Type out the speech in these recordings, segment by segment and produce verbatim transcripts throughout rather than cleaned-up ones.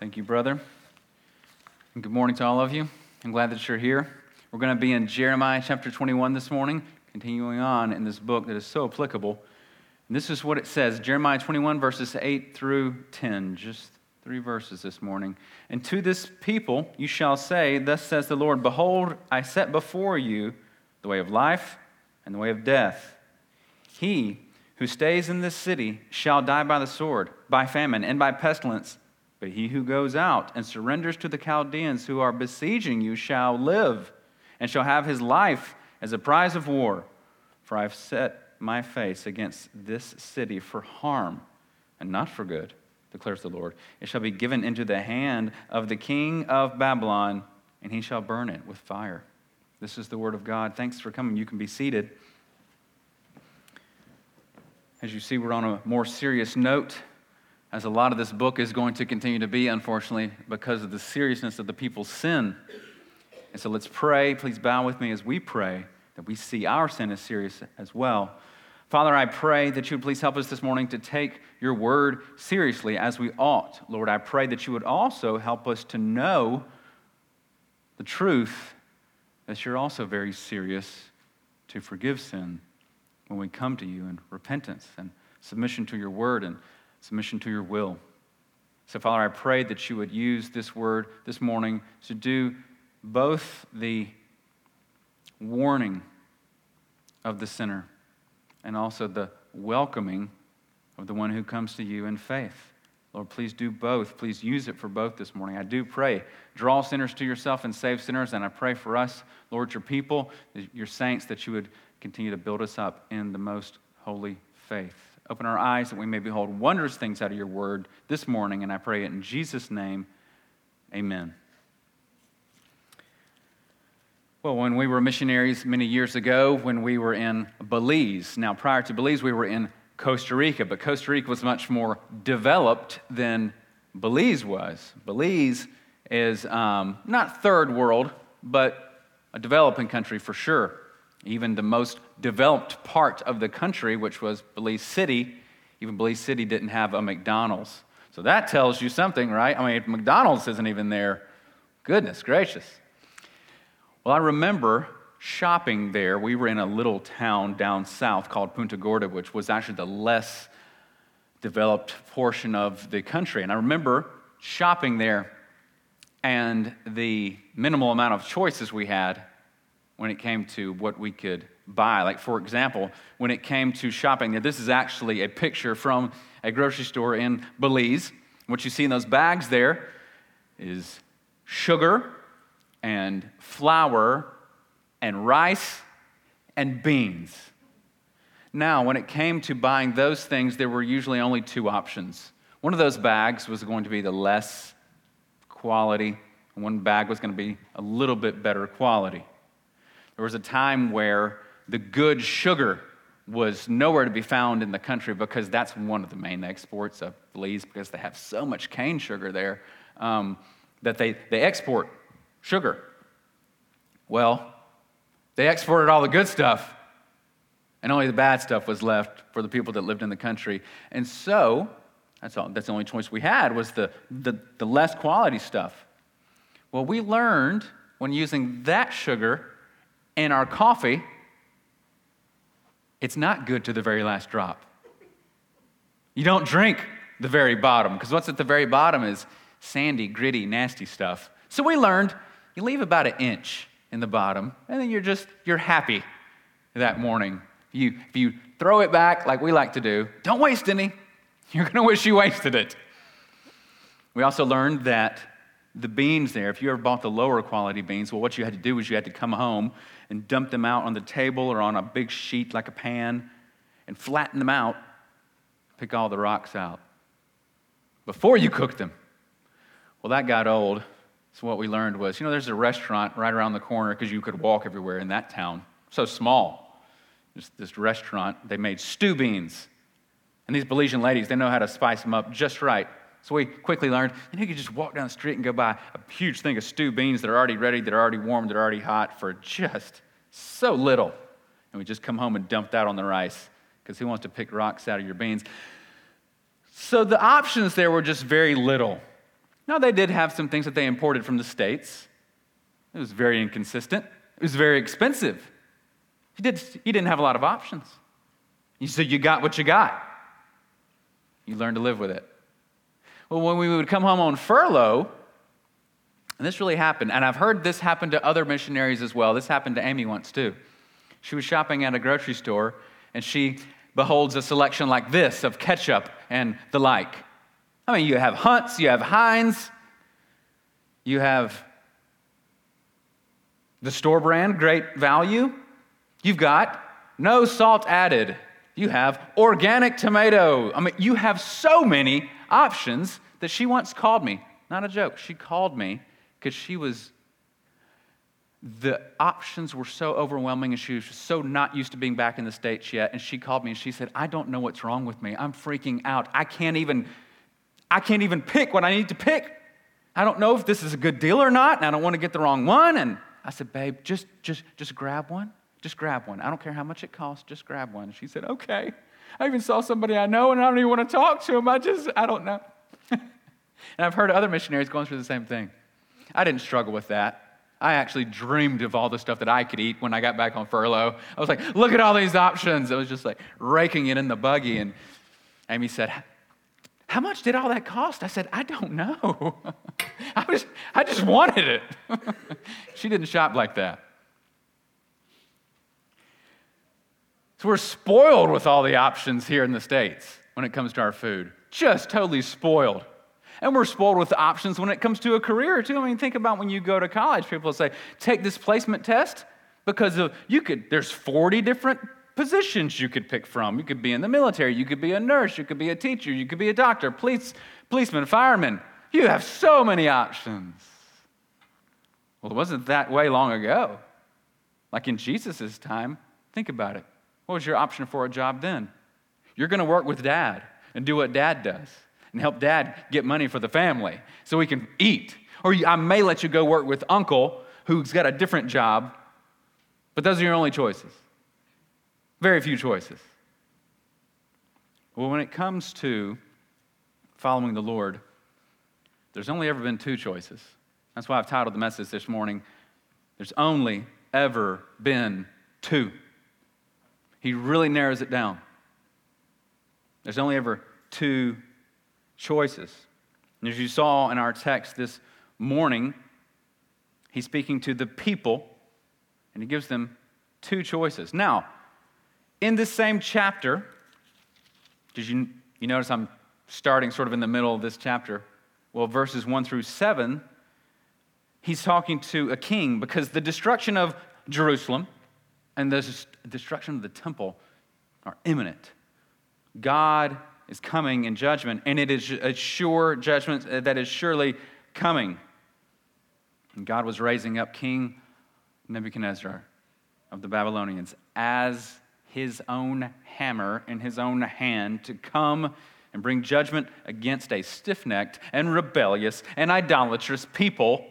Thank you, brother. And good morning to all of you. I'm glad that you're here. We're going to be in Jeremiah chapter twenty-one this morning, continuing on in this book that is so applicable. And this is what it says, Jeremiah twenty-one, verses eight through ten, just three verses this morning. And to this people you shall say, thus says the Lord, behold, I set before you the way of life and the way of death. He who stays in this city shall die by the sword, by famine, and by pestilence. But he who goes out and surrenders to the Chaldeans who are besieging you shall live and shall have his life as a prize of war. For I have set my face against this city for harm and not for good, declares the Lord. It shall be given into the hand of the king of Babylon, and he shall burn it with fire. This is the word of God. Thanks for coming. You can be seated. As you see, we're on a more serious note, as a lot of this book is going to continue to be, unfortunately, because of the seriousness of the people's sin. And so let's pray. Please bow with me as we pray that we see our sin as serious as well. Father, I pray that you would please help us this morning to take your word seriously as we ought. Lord, I pray that you would also help us to know the truth that you're also very serious to forgive sin when we come to you in repentance and submission to your word and submission to your will. So, Father, I pray that you would use this word this morning to do both the warning of the sinner and also the welcoming of the one who comes to you in faith. Lord, please do both. Please use it for both this morning. I do pray. Draw sinners to yourself and save sinners, and I pray for us, Lord, your people, your saints, that you would continue to build us up in the most holy faith. Open our eyes that we may behold wondrous things out of your word this morning, and I pray it in Jesus' name, amen. Well, when we were missionaries many years ago, when we were in Belize, now prior to Belize, we were in Costa Rica, but Costa Rica was much more developed than Belize was. Belize is um, not third world, but a developing country for sure. Even the most developed part of the country, which was Belize City, even Belize City didn't have a McDonald's. So that tells you something, right? I mean, if McDonald's isn't even there, goodness gracious. Well, I remember shopping there. We were in a little town down south called Punta Gorda, which was actually the less developed portion of the country. And I remember shopping there and the minimal amount of choices we had when it came to what we could buy. Like, for example, when it came to shopping there, this is actually a picture from a grocery store in Belize. What you see in those bags there is sugar and flour and rice and beans. Now, when it came to buying those things, there were usually only two options. One of those bags was going to be the less quality, and one bag was going to be a little bit better quality. There was a time where the good sugar was nowhere to be found in the country because that's one of the main exports of Belize, because they have so much cane sugar there um, that they, they export sugar. Well, they exported all the good stuff, and only the bad stuff was left for the people that lived in the country. And so that's all. That's the only choice we had was the the, the less quality stuff. Well, we learned when using that sugar in our coffee, it's not good to the very last drop. You don't drink the very bottom, because what's at the very bottom is sandy, gritty, nasty stuff. So we learned you leave about an inch in the bottom, and then you're just, you're happy that morning. If you, if you throw it back like we like to do, don't waste any. You're going to wish you wasted it. We also learned that the beans there, if you ever bought the lower quality beans, well, what you had to do was you had to come home and dump them out on the table or on a big sheet like a pan and flatten them out, pick all the rocks out before you cooked them. Well, that got old. So what we learned was, you know, there's a restaurant right around the corner because you could walk everywhere in that town. So small. Just this restaurant, they made stew beans. And these Belizean ladies, they know how to spice them up just right. So we quickly learned, and you could just walk down the street and go buy a huge thing of stew beans that are already ready, that are already warm, that are already hot for just so little. And we just come home and dump that on the rice, because who wants to pick rocks out of your beans? So the options there were just very little. Now, they did have some things that they imported from the States. It was very inconsistent. It was very expensive. He, did, he didn't have a lot of options. So you got what you got. You learn to live with it. Well, when we would come home on furlough, and this really happened, and I've heard this happen to other missionaries as well. This happened to Amy once too. She was shopping at a grocery store, and she beholds a selection like this of ketchup and the like. I mean, you have Hunt's, you have Heinz, you have the store brand, Great Value. You've got no salt added. You have organic tomato. I mean, you have so many options that she once called me. Not a joke. She called me because she was, the options were so overwhelming and she was so not used to being back in the States yet. And she called me and she said, I don't know what's wrong with me. I'm freaking out. I can't even, I can't even pick what I need to pick. I don't know if this is a good deal or not, and I don't want to get the wrong one. And I said, babe, just, just, just grab one. Just grab one. I don't care how much it costs. Just grab one. She said, okay. I even saw somebody I know, and I don't even want to talk to him. I just, I don't know. And I've heard other missionaries going through the same thing. I didn't struggle with that. I actually dreamed of all the stuff that I could eat when I got back on furlough. I was like, look at all these options. I was just like raking it in the buggy. And Amy said, how much did all that cost? I said, I don't know. I was, I just wanted it. She didn't shop like that. So we're spoiled with all the options here in the States when it comes to our food. Just totally spoiled. And we're spoiled with the options when it comes to a career, too. I mean, think about when you go to college. People say, take this placement test because of, you could. There's forty different positions you could pick from. You could be in the military. You could be a nurse. You could be a teacher. You could be a doctor, police, policeman, fireman. You have so many options. Well, it wasn't that way long ago. Like in Jesus' time, think about it. What was your option for a job then? You're going to work with Dad and do what Dad does and help Dad get money for the family so we can eat. Or I may let you go work with Uncle who's got a different job, but those are your only choices. Very few choices. Well, when it comes to following the Lord, there's only ever been two choices. That's why I've titled the message this morning, There's Only Ever Been Two. He really narrows it down. There's only ever two choices. And as you saw in our text this morning, he's speaking to the people, and he gives them two choices. Now, in this same chapter, did you, you notice I'm starting sort of in the middle of this chapter? Well, verses one through seven, he's talking to a king because the destruction of Jerusalem and the destruction of the temple are imminent. God is coming in judgment, and it is a sure judgment that is surely coming. And God was raising up King Nebuchadnezzar of the Babylonians as his own hammer in his own hand to come and bring judgment against a stiff-necked and rebellious and idolatrous people.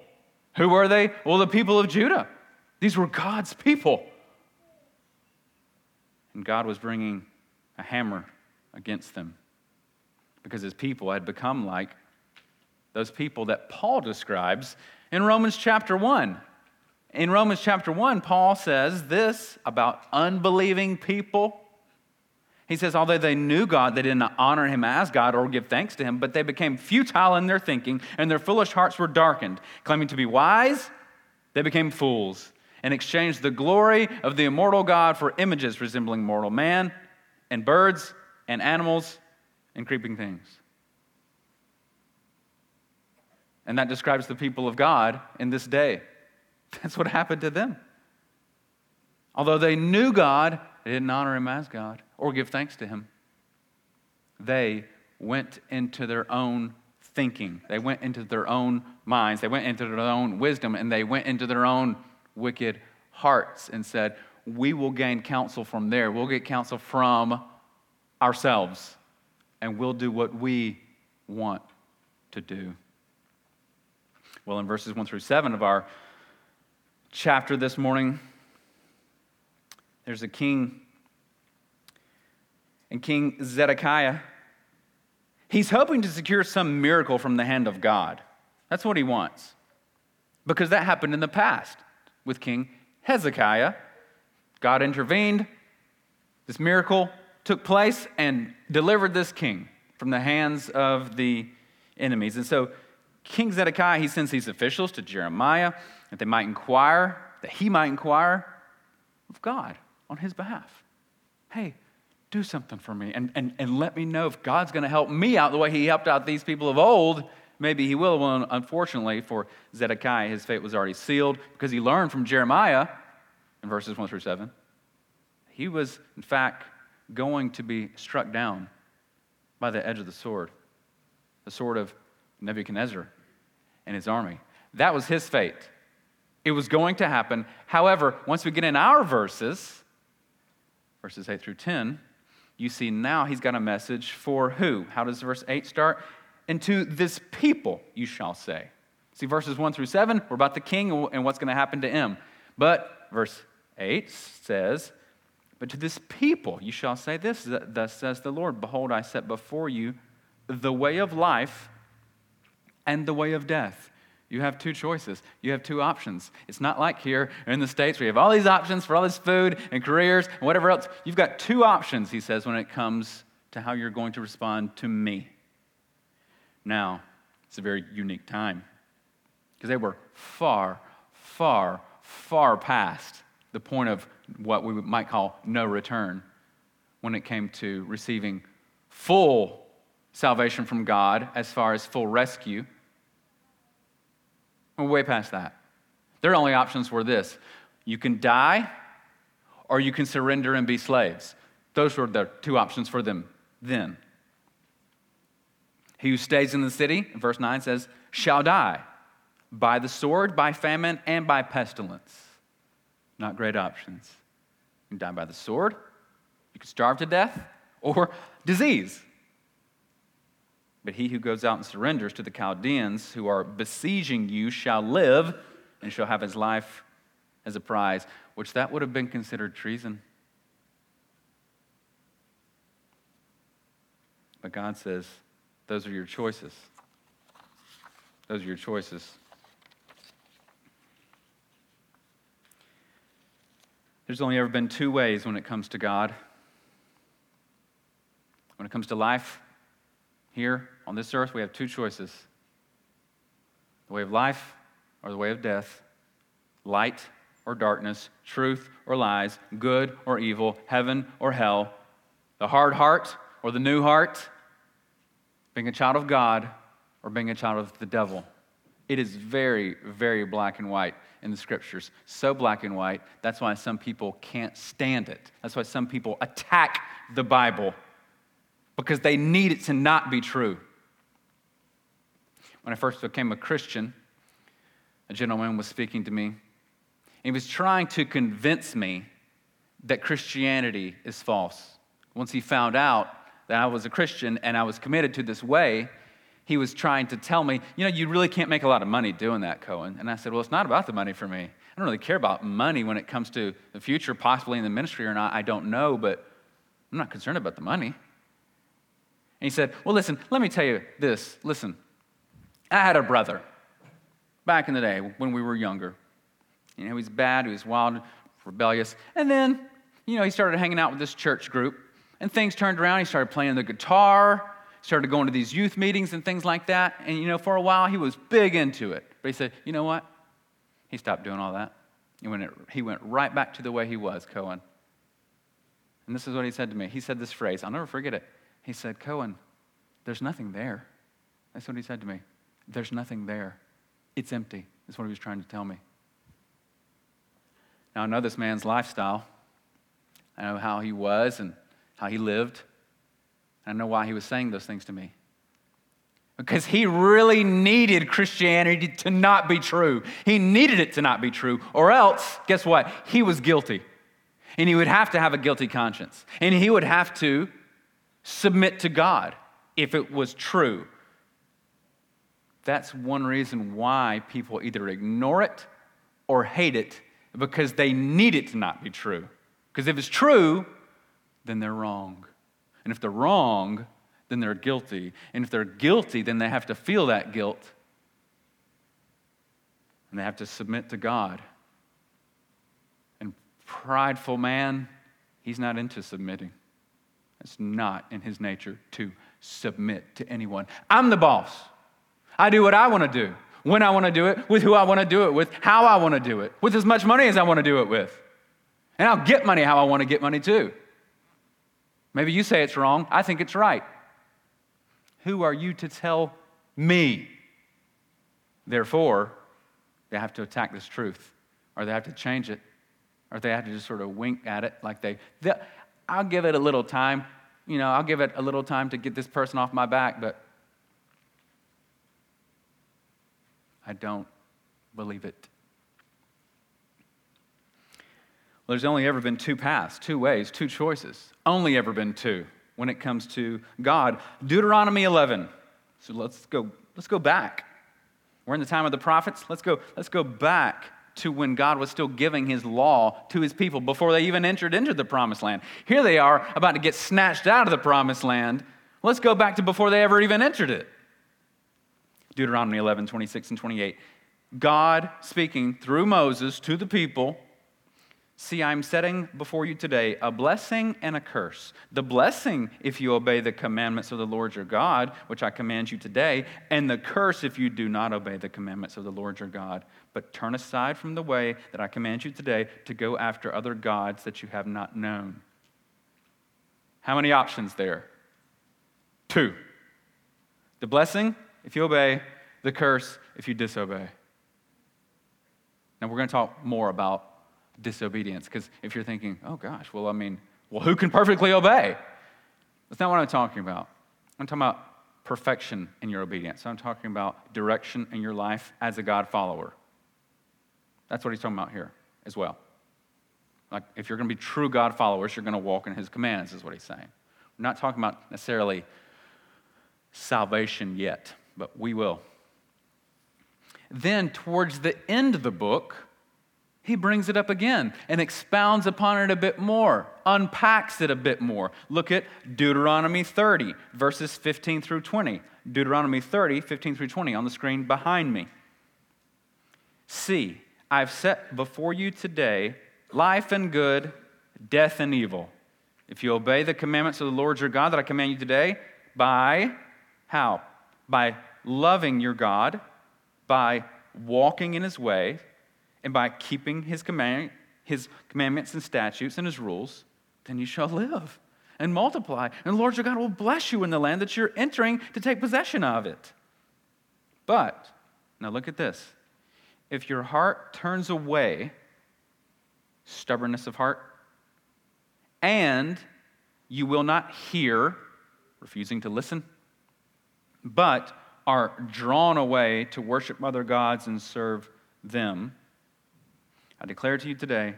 Who were they? Well, the people of Judah. These were God's people. And God was bringing a hammer against them because his people had become like those people that Paul describes in Romans chapter one. In Romans chapter one, Paul says this about unbelieving people. He says, although they knew God, they did not honor him as God or give thanks to him, but they became futile in their thinking, and their foolish hearts were darkened. Claiming to be wise, they became fools, and exchanged the glory of the immortal God for images resembling mortal man and birds and animals and creeping things. And that describes the people of God in this day. That's what happened to them. Although they knew God, they didn't honor him as God or give thanks to him. They went into their own thinking. They went into their own minds. They went into their own wisdom, and they went into their own wicked hearts and said, we will gain counsel from there. We'll get counsel from ourselves, and we'll do what we want to do. Well, in verses one through seven of our chapter this morning, there's a king, and King Zedekiah, he's hoping to secure some miracle from the hand of God. That's what he wants. Because that happened in the past with King Hezekiah. God intervened. This miracle took place and delivered this king from the hands of the enemies. And so King Zedekiah, he sends these officials to Jeremiah that they might inquire, that he might inquire of God on his behalf. Hey, do something for me and, and, and let me know if God's going to help me out the way he helped out these people of old. Maybe he will. Well, unfortunately for Zedekiah, his fate was already sealed because he learned from Jeremiah in verses one through seven. He was, in fact, going to be struck down by the edge of the sword, the sword of Nebuchadnezzar and his army. That was his fate. It was going to happen. However, once we get in our verses, verses eight through ten, you see now he's got a message for who? How does verse eight start? And to this people you shall say. See, verses one through seven, we're about the king and what's going to happen to him. But verse eight says, but to this people you shall say this, thus says the Lord, behold, I set before you the way of life and the way of death. You have two choices. You have two options. It's not like here in the States where you have all these options for all this food and careers and whatever else. You've got two options, he says, when it comes to how you're going to respond to me. Now, it's a very unique time because they were far, far, far past the point of what we might call no return when it came to receiving full salvation from God as far as full rescue. We're way past that. Their only options were this. You can die or you can surrender and be slaves. Those were the two options for them then. He who stays in the city, verse nine says, shall die by the sword, by famine, and by pestilence. Not great options. You can die by the sword, you can starve to death, or disease. But he who goes out and surrenders to the Chaldeans who are besieging you shall live and shall have his life as a prize, which that would have been considered treason. But God says, those are your choices. Those are your choices. There's only ever been two ways when it comes to God. When it comes to life, here on this earth, we have two choices. The way of life or the way of death. Light or darkness. Truth or lies. Good or evil. Heaven or hell. The hard heart or the new heart. Being a child of God or being a child of the devil. It is very, very black and white in the scriptures. So black and white, that's why some people can't stand it. That's why some people attack the Bible. Because they need it to not be true. When I first became a Christian, a gentleman was speaking to me, and he was trying to convince me that Christianity is false. Once he found out that I was a Christian and I was committed to this way, he was trying to tell me, you know, you really can't make a lot of money doing that, Cohen. And I said, well, it's not about the money for me. I don't really care about money when it comes to the future, possibly in the ministry or not. I don't know, but I'm not concerned about the money. And he said, well, listen, let me tell you this. Listen, I had a brother back in the day when we were younger. You know, he was bad, he was wild, rebellious. And then, you know, he started hanging out with this church group. And things turned around. He started playing the guitar, started going to these youth meetings and things like that. And, you know, for a while, he was big into it. But he said, you know what? He stopped doing all that. He went, he went right back to the way he was, Cohen. And this is what he said to me. He said this phrase. I'll never forget it. He said, Cohen, there's nothing there. That's what he said to me. There's nothing there. It's empty. That's what he was trying to tell me. Now, I know this man's lifestyle. I know how he was and how he lived. I know why he was saying those things to me. Because he really needed Christianity to not be true. He needed it to not be true. Or else, guess what? He was guilty. And he would have to have a guilty conscience. And he would have to submit to God if it was true. That's one reason why people either ignore it or hate it, because they need it to not be true. Because if it's true, then they're wrong. And if they're wrong, then they're guilty. And if they're guilty, then they have to feel that guilt and they have to submit to God. And prideful man, he's not into submitting. It's not in his nature to submit to anyone. I'm the boss. I do what I want to do, when I want to do it, with who I want to do it with, how I want to do it, with as much money as I want to do it with. And I'll get money how I want to get money too. Maybe you say it's wrong. I think it's right. Who are you to tell me? Therefore, they have to attack this truth, or they have to change it, or they have to just sort of wink at it like they, they I'll give it a little time. You know, I'll give it a little time to get this person off my back, but I don't believe it. Well, there's only ever been two paths, two ways, two choices. Only ever been two when it comes to God. Deuteronomy eleven. So let's go, let's go back. We're in the time of the prophets. Let's go, let's go back to when God was still giving his law to his people before they even entered into the promised land. Here they are about to get snatched out of the promised land. Let's go back to before they ever even entered it. Deuteronomy eleven, twenty-six and twenty-eight. God speaking through Moses to the people. See, I'm setting before you today a blessing and a curse. The blessing if you obey the commandments of the Lord your God, which I command you today, and the curse if you do not obey the commandments of the Lord your God, but turn aside from the way that I command you today to go after other gods that you have not known. How many options there? Two. The blessing if you obey, the curse if you disobey. Now we're going to talk more about disobedience, because if you're thinking, oh gosh, well, I mean, well, who can perfectly obey? That's not what I'm talking about. I'm talking about perfection in your obedience. I'm talking about direction in your life as a God follower. That's what he's talking about here as well. Like, if you're going to be true God followers, you're going to walk in his commands, is what he's saying. We're not talking about necessarily salvation yet, but we will. Then, towards the end of the book, he brings it up again and expounds upon it a bit more, unpacks it a bit more. Look at Deuteronomy thirty, verses fifteen through twenty. Deuteronomy thirty, fifteen through twenty on the screen behind me. See, I've set before you today life and good, death and evil. If you obey the commandments of the Lord your God that I command you today, by how? By loving your God, by walking in his way, and by keeping his command, his commandments and statutes and his rules, then you shall live and multiply. And the Lord your God will bless you in the land that you're entering to take possession of it. But, now look at this. If your heart turns away, stubbornness of heart, and you will not hear, refusing to listen, but are drawn away to worship other gods and serve them, I declare to you today,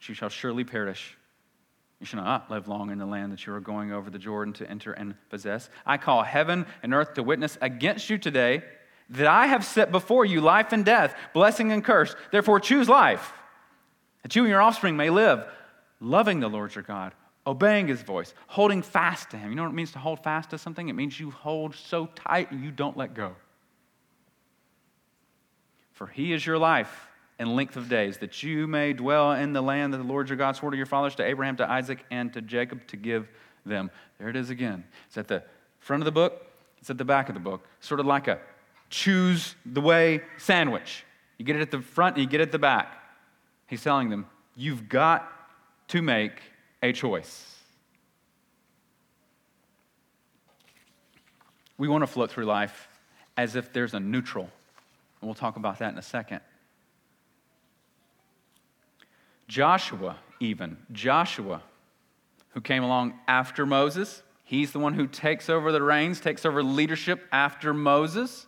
that you shall surely perish. You shall not live long in the land that you are going over the Jordan to enter and possess. I call heaven and earth to witness against you today that I have set before you life and death, blessing and curse. Therefore, choose life, that you and your offspring may live, loving the Lord your God, obeying his voice, holding fast to him. You know what it means to hold fast to something? It means you hold so tight you don't let go. For he is your life and length of days, that you may dwell in the land that the Lord your God swore to your fathers, to Abraham, to Isaac, and to Jacob, to give them. There it is again. It's at the front of the book. It's at the back of the book. Sort of like a choose the way sandwich. You get it at the front and you get it at the back. He's telling them, you've got to make a choice. We want to float through life as if there's a neutral. And we'll talk about that in a second. Joshua, even. Joshua, who came along after Moses. He's the one who takes over the reins, takes over leadership after Moses.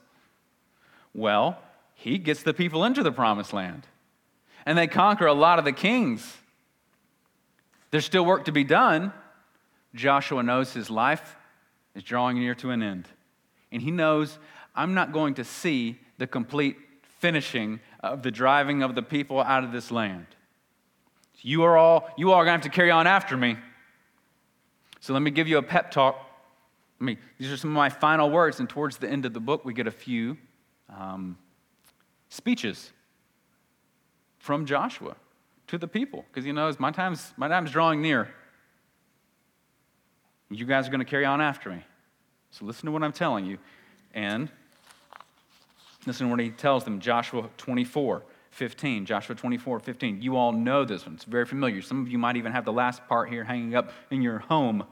Well, he gets the people into the promised land. And they conquer a lot of the kings. There's still work to be done. Joshua knows his life is drawing near to an end. And he knows, I'm not going to see the complete finishing of the driving of the people out of this land. You are all, you all are going to have to carry on after me. So let me give you a pep talk. I mean, these are some of my final words, and towards the end of the book, we get a few um, speeches from Joshua to the people, because he knows my time's my time's drawing near. You guys are going to carry on after me. So listen to what I'm telling you. And listen to what he tells them, Joshua twenty-four fifteen. Joshua twenty-four fifteen. You all know this one. It's very familiar. Some of you might even have the last part here hanging up in your home.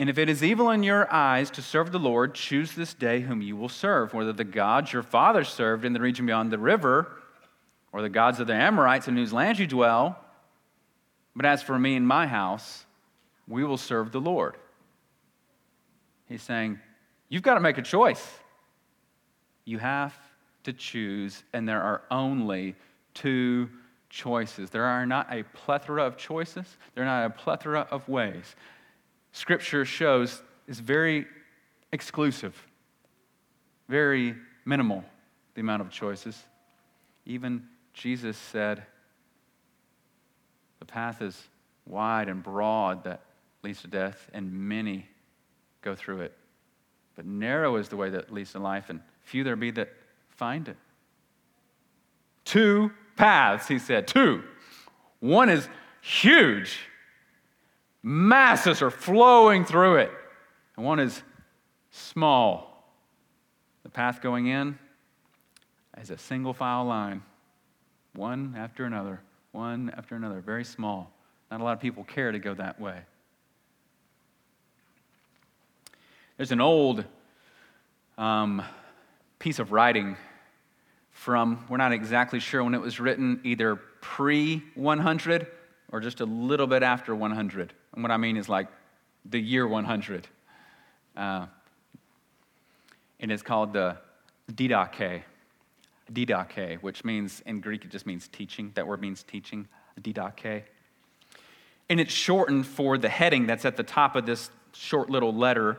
And if it is evil in your eyes to serve the Lord, choose this day whom you will serve, whether the gods your fathers served in the region beyond the river, or the gods of the Amorites in whose land you dwell. But as for me and my house, we will serve the Lord. He's saying, you've got to make a choice. You have to choose, and there are only two choices. There are not a plethora of choices. There are not a plethora of ways. Scripture shows is very exclusive, very minimal, the amount of choices. Even Jesus said, the path is wide and broad that leads to death, and many go through it. But narrow is the way that leads to life, and few there be that find it. Two paths, he said, two. One is huge. Masses are flowing through it. And one is small. The path going in is a single file line, one after another, one after another, very small. Not a lot of people care to go that way. There's an old um, piece of writing from, we're not exactly sure when it was written, either pre one hundred or just a little bit after one hundred. And what I mean is like the year one hundred. Uh, and it's called the Didache, Didache, which means, in Greek, it just means teaching. That word means teaching, Didache. And it's shortened for the heading that's at the top of this short little letter,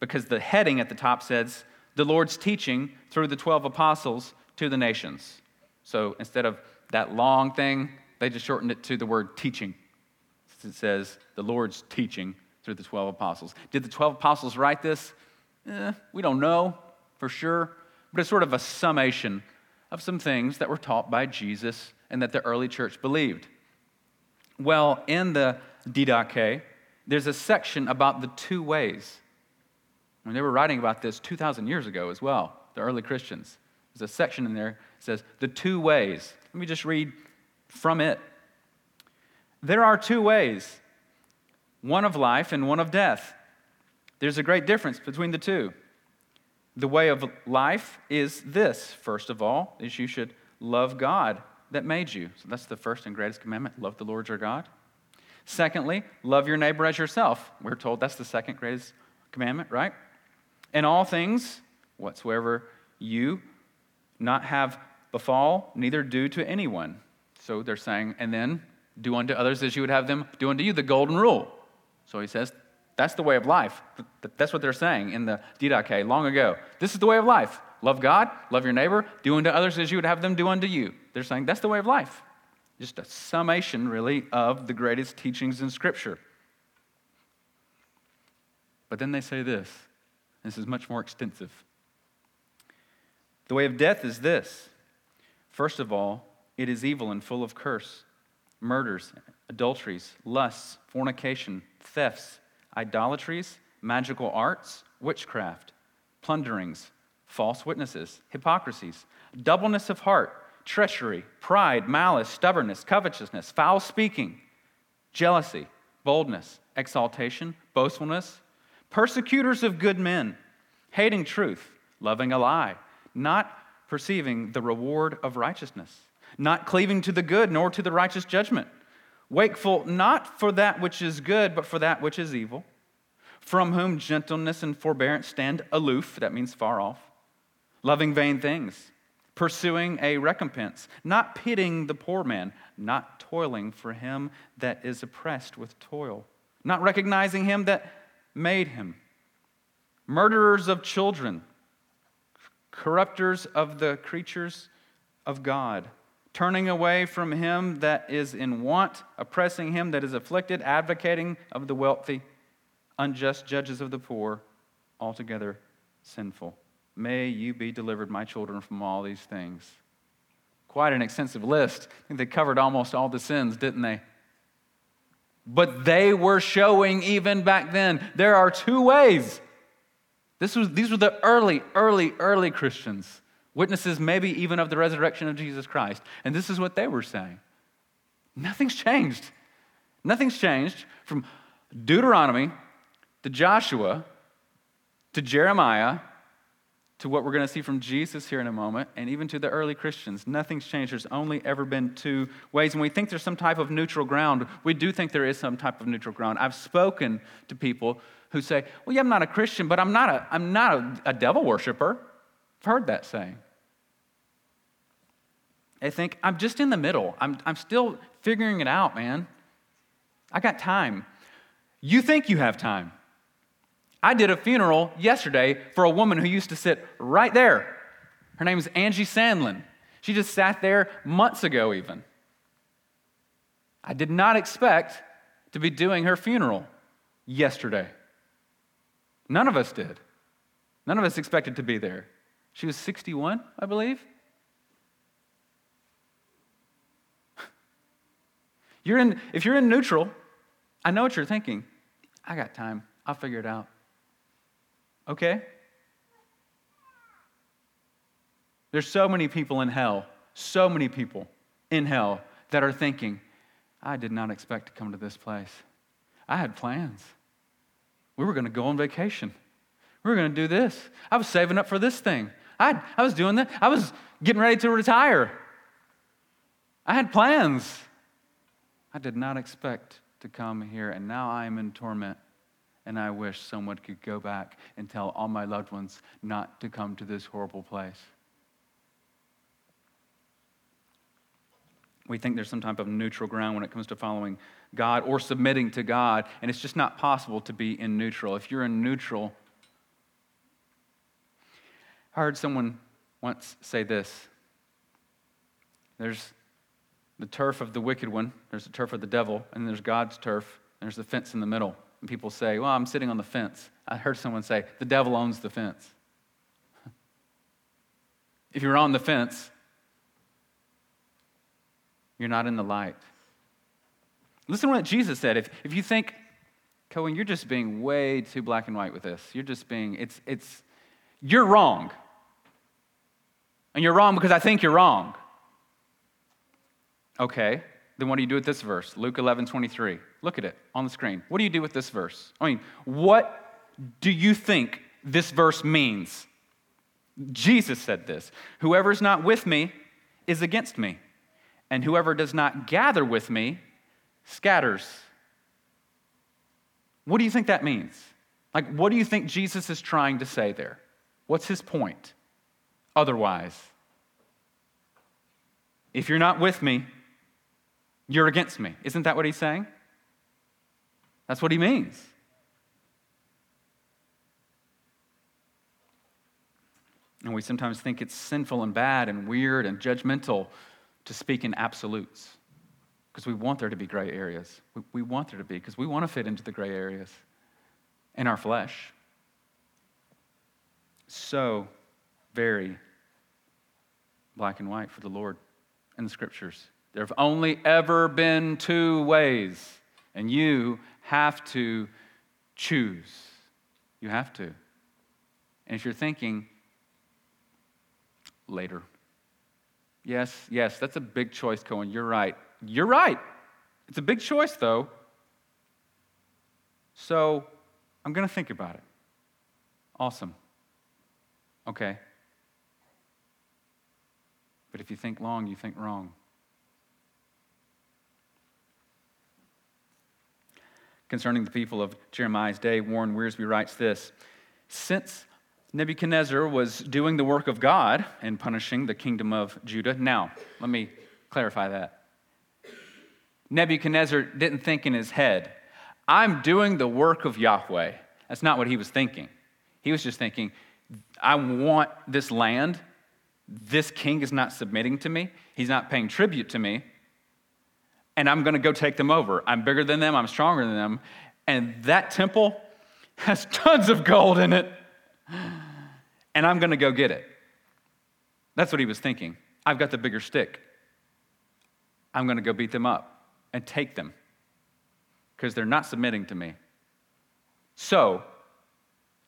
because the heading at the top says, the Lord's teaching through the twelve apostles to the nations. So instead of that long thing, they just shortened it to the word teaching. It says, the Lord's teaching through the twelve apostles. Did the twelve apostles write this? Eh, we don't know for sure, but it's sort of a summation of some things that were taught by Jesus and that the early church believed. Well, in the Didache, there's a section about the two ways. I mean, they were writing about this two thousand years ago as well, the early Christians. There's a section in there that says, the two ways. Let me just read from it. There are two ways, one of life and one of death. There's a great difference between the two. The way of life is this, first of all, is you should love God that made you. So that's the first and greatest commandment, love the Lord your God. Secondly, love your neighbor as yourself. We're told that's the second greatest commandment, right? In all things, whatsoever you not have befall, neither do to anyone. So they're saying, and then do unto others as you would have them do unto you, the golden rule. So he says, that's the way of life. That's what they're saying in the Didache long ago. This is the way of life. Love God, love your neighbor, do unto others as you would have them do unto you. They're saying that's the way of life. Just a summation, really, of the greatest teachings in Scripture. But then they say this. This is much more extensive. The way of death is this. First of all, it is evil and full of curse, murders, adulteries, lusts, fornication, thefts, idolatries, magical arts, witchcraft, plunderings, false witnesses, hypocrisies, doubleness of heart, treachery, pride, malice, stubbornness, covetousness, foul speaking, jealousy, boldness, exaltation, boastfulness, persecutors of good men, hating truth, loving a lie, not perceiving the reward of righteousness, not cleaving to the good nor to the righteous judgment, wakeful not for that which is good, but for that which is evil, from whom gentleness and forbearance stand aloof, that means far off, loving vain things, pursuing a recompense, not pitying the poor man, not toiling for him that is oppressed with toil, not recognizing him that made him, murderers of children, corrupters of the creatures of God, turning away from him that is in want, oppressing him that is afflicted, advocating of the wealthy, unjust judges of the poor, altogether sinful. May you be delivered, my children, from all these things. Quite an extensive list. I think they covered almost all the sins, didn't they? But they were showing even back then, there are two ways. This was, these were the early, early, early Christians, witnesses maybe even of the resurrection of Jesus Christ. And this is what they were saying. Nothing's changed. Nothing's changed from Deuteronomy to Joshua to Jeremiah to what we're going to see from Jesus here in a moment, and even to the early Christians. Nothing's changed. There's only ever been two ways. And we think there's some type of neutral ground. We do think there is some type of neutral ground. I've spoken to people who say, well, yeah, I'm not a Christian, but I'm not a, I'm not a, a devil worshiper. I've heard that saying. They think, I'm just in the middle. I'm, I'm still figuring it out, man. I got time. You think you have time. I did a funeral yesterday for a woman who used to sit right there. Her name is Angie Sandlin. She just sat there months ago even. I did not expect to be doing her funeral yesterday. None of us did. None of us expected to be there. She was sixty-one, I believe. You're in, if you're in neutral, I know what you're thinking. I got time. I'll figure it out. Okay? There's so many people in hell, so many people in hell that are thinking, I did not expect to come to this place. I had plans. We were going to go on vacation. We were going to do this. I was saving up for this thing. I, I was doing that. I was getting ready to retire. I had plans. I did not expect to come here, and now I am in torment. And I wish someone could go back and tell all my loved ones not to come to this horrible place. We think there's some type of neutral ground when it comes to following God or submitting to God, and it's just not possible to be in neutral. If you're in neutral, I heard someone once say this. There's the turf of the wicked one, there's the turf of the devil, and there's God's turf, and there's the fence in the middle. And people say, well, I'm sitting on the fence. I heard someone say, the devil owns the fence. If you're on the fence, you're not in the light. Listen to what Jesus said. If if you think, Cohen, you're just being way too black and white with this. You're just being, it's, it's, you're wrong. And you're wrong because I think you're wrong. Okay. Then what do you do with this verse? Luke eleven twenty-three. Look at it on the screen. What do you do with this verse? I mean, what do you think this verse means? Jesus said this. Whoever is not with me is against me, and whoever does not gather with me scatters. What do you think that means? Like, what do you think Jesus is trying to say there? What's his point? Otherwise, if you're not with me, you're against me. Isn't that what he's saying? That's what he means. And we sometimes think it's sinful and bad and weird and judgmental to speak in absolutes because we want there to be gray areas. We, we want there to be because we want to fit into the gray areas in our flesh. So very black and white for the Lord in the Scriptures. There have only ever been two ways, and you have to choose. You have to. And if you're thinking, later. Yes, yes, that's a big choice, Cohen. You're right. You're right. It's a big choice, though. So I'm going to think about it. Awesome. Okay. But if you think long, you think wrong. Concerning the people of Jeremiah's day, Warren Wiersbe writes this, since Nebuchadnezzar was doing the work of God and punishing the kingdom of Judah. Now, let me clarify that. Nebuchadnezzar didn't think in his head, I'm doing the work of Yahweh. That's not what he was thinking. He was just thinking, I want this land. This king is not submitting to me. He's not paying tribute to me. And I'm going to go take them over. I'm bigger than them. I'm stronger than them. And that temple has tons of gold in it. and I'm going to go get it. That's what he was thinking. I've got the bigger stick. I'm going to go beat them up and take them because they're not submitting to me. So,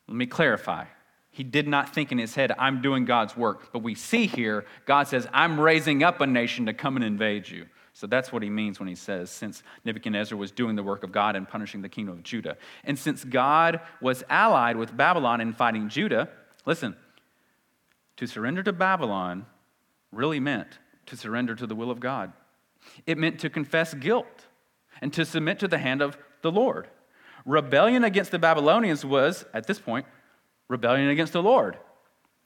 let me clarify. He did not think in his head, I'm doing God's work. But we see here, God says, I'm raising up a nation to come and invade you. So that's what he means when he says, since Nebuchadnezzar was doing the work of God and punishing the kingdom of Judah. And since God was allied with Babylon in fighting Judah, listen, to surrender to Babylon really meant to surrender to the will of God. It meant to confess guilt and to submit to the hand of the Lord. Rebellion against the Babylonians was, at this point, rebellion against the Lord.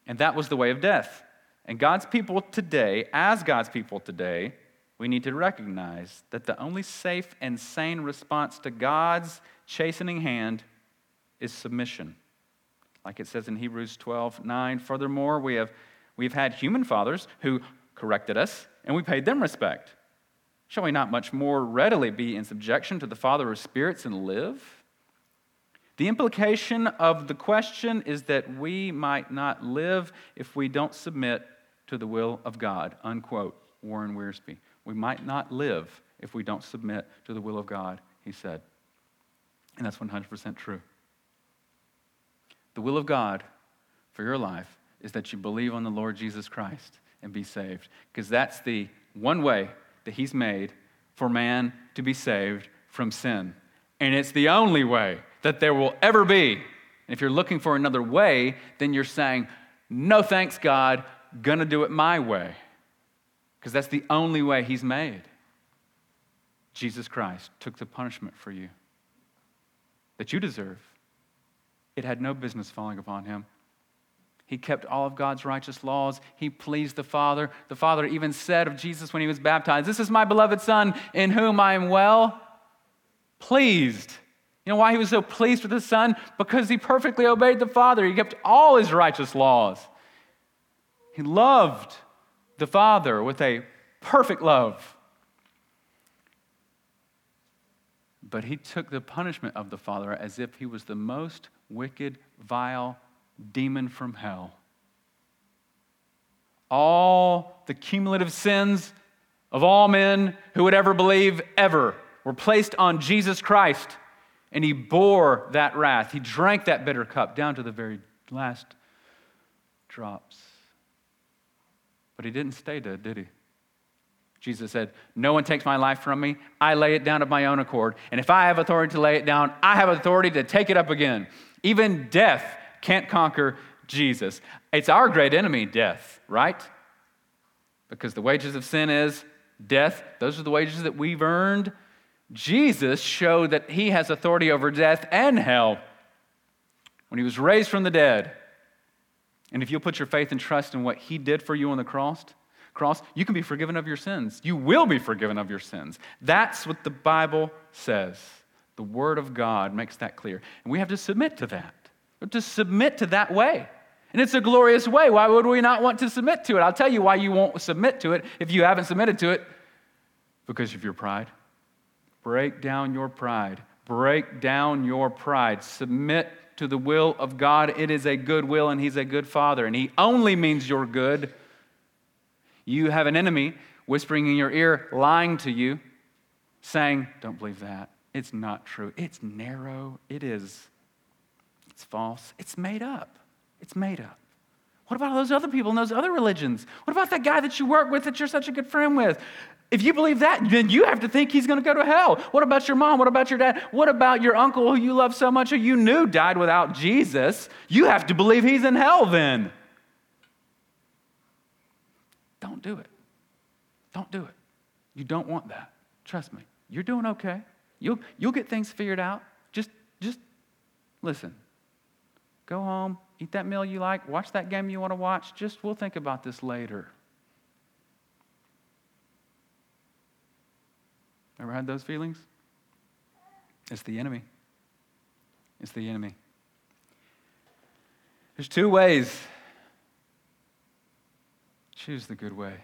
And that was the way of death. And God's people today, as God's people today, we need to recognize that the only safe and sane response to God's chastening hand is submission. Like it says in Hebrews twelve nine, furthermore, we have we've had human fathers who corrected us, and we paid them respect. Shall we not much more readily be in subjection to the Father of spirits and live? The implication of the question is that we might not live if we don't submit to the will of God, unquote, Warren Wiersbe. We might not live if we don't submit to the will of God, he said. And that's one hundred percent true. The will of God for your life is that you believe on the Lord Jesus Christ and be saved, because that's the one way that he's made for man to be saved from sin. And it's the only way that there will ever be. And if you're looking for another way, then you're saying, no thanks, God, gonna do it my way. Because that's the only way he's made. Jesus Christ took the punishment for you that you deserve. It had no business falling upon him. He kept all of God's righteous laws. He pleased the Father. The Father even said of Jesus when he was baptized, this is my beloved Son in whom I am well pleased. You know why he was so pleased with his Son? Because he perfectly obeyed the Father. He kept all his righteous laws. He loved the Father with a perfect love. But he took the punishment of the Father as if he was the most wicked, vile demon from hell. All the cumulative sins of all men who would ever believe ever were placed on Jesus Christ, and he bore that wrath. He drank that bitter cup down to the very last drops. But he didn't stay dead, did he? Jesus said, no one takes my life from me. I lay it down of my own accord. And if I have authority to lay it down, I have authority to take it up again. Even death can't conquer Jesus. It's our great enemy, death, right? Because the wages of sin is death. Those are the wages that we've earned. Jesus showed that he has authority over death and hell when he was raised from the dead. And if you'll put your faith and trust in what he did for you on the cross, cross, you can be forgiven of your sins. You will be forgiven of your sins. That's what the Bible says. The Word of God makes that clear. And we have to submit to that. We have to submit to that way. And it's a glorious way. Why would we not want to submit to it? I'll tell you why you won't submit to it if you haven't submitted to it. Because of your pride. Break down your pride. Break down your pride. Submit to the will of God. It is a good will, and he's a good Father, and he only means your good. You have an enemy whispering in your ear, lying to you, saying, don't believe that. It's not true. It's narrow. It is. It's false. It's made up. It's made up. What about all those other people in those other religions? What about that guy that you work with that you're such a good friend with? If you believe that, then you have to think he's going to go to hell. What about your mom? What about your dad? What about your uncle who you love so much, who you knew died without Jesus? You have to believe he's in hell then. Don't do it. Don't do it. You don't want that. Trust me. You're doing okay. You'll, you'll get things figured out. Just, just listen. Go home. Eat that meal you like. Watch that game you want to watch. Just, we'll think about this later. Ever had those feelings? It's the enemy. It's the enemy. There's two ways. Choose the good way.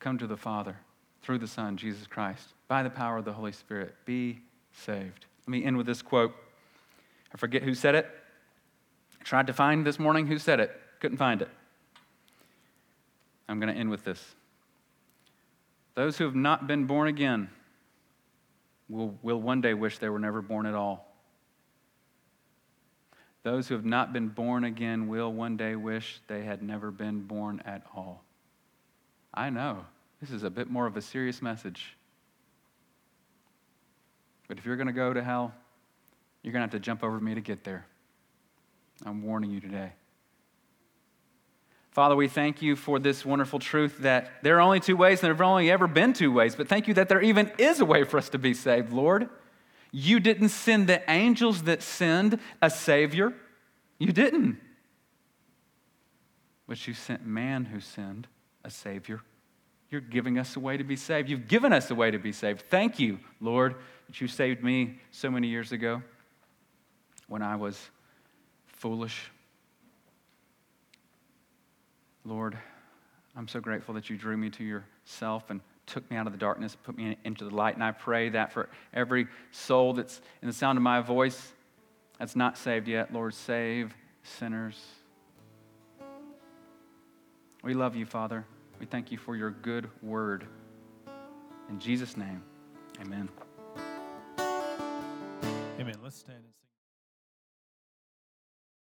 Come to the Father through the Son, Jesus Christ, by the power of the Holy Spirit. Be saved. Let me end with this quote. I forget who said it. I tried to find this morning who said it. Couldn't find it. I'm going to end with this. Those who have not been born again will, will one day wish they were never born at all. Those who have not been born again will one day wish they had never been born at all. I know, this is a bit more of a serious message. But if you're going to go to hell, you're going to have to jump over me to get there. I'm warning you today. Father, we thank you for this wonderful truth that there are only two ways, and there have only ever been two ways, but thank you that there even is a way for us to be saved, Lord. You didn't send the angels that send a Savior. You didn't. But you sent man who sinned a Savior. You're giving us a way to be saved. You've given us a way to be saved. Thank you, Lord, that you saved me so many years ago when I was foolish. Lord, I'm so grateful that you drew me to yourself and took me out of the darkness, put me into the light, and I pray that for every soul that's in the sound of my voice that's not saved yet, Lord, save sinners. We love you, Father. We thank you for your good word. In Jesus' name, amen. Amen. Let's stand and sing.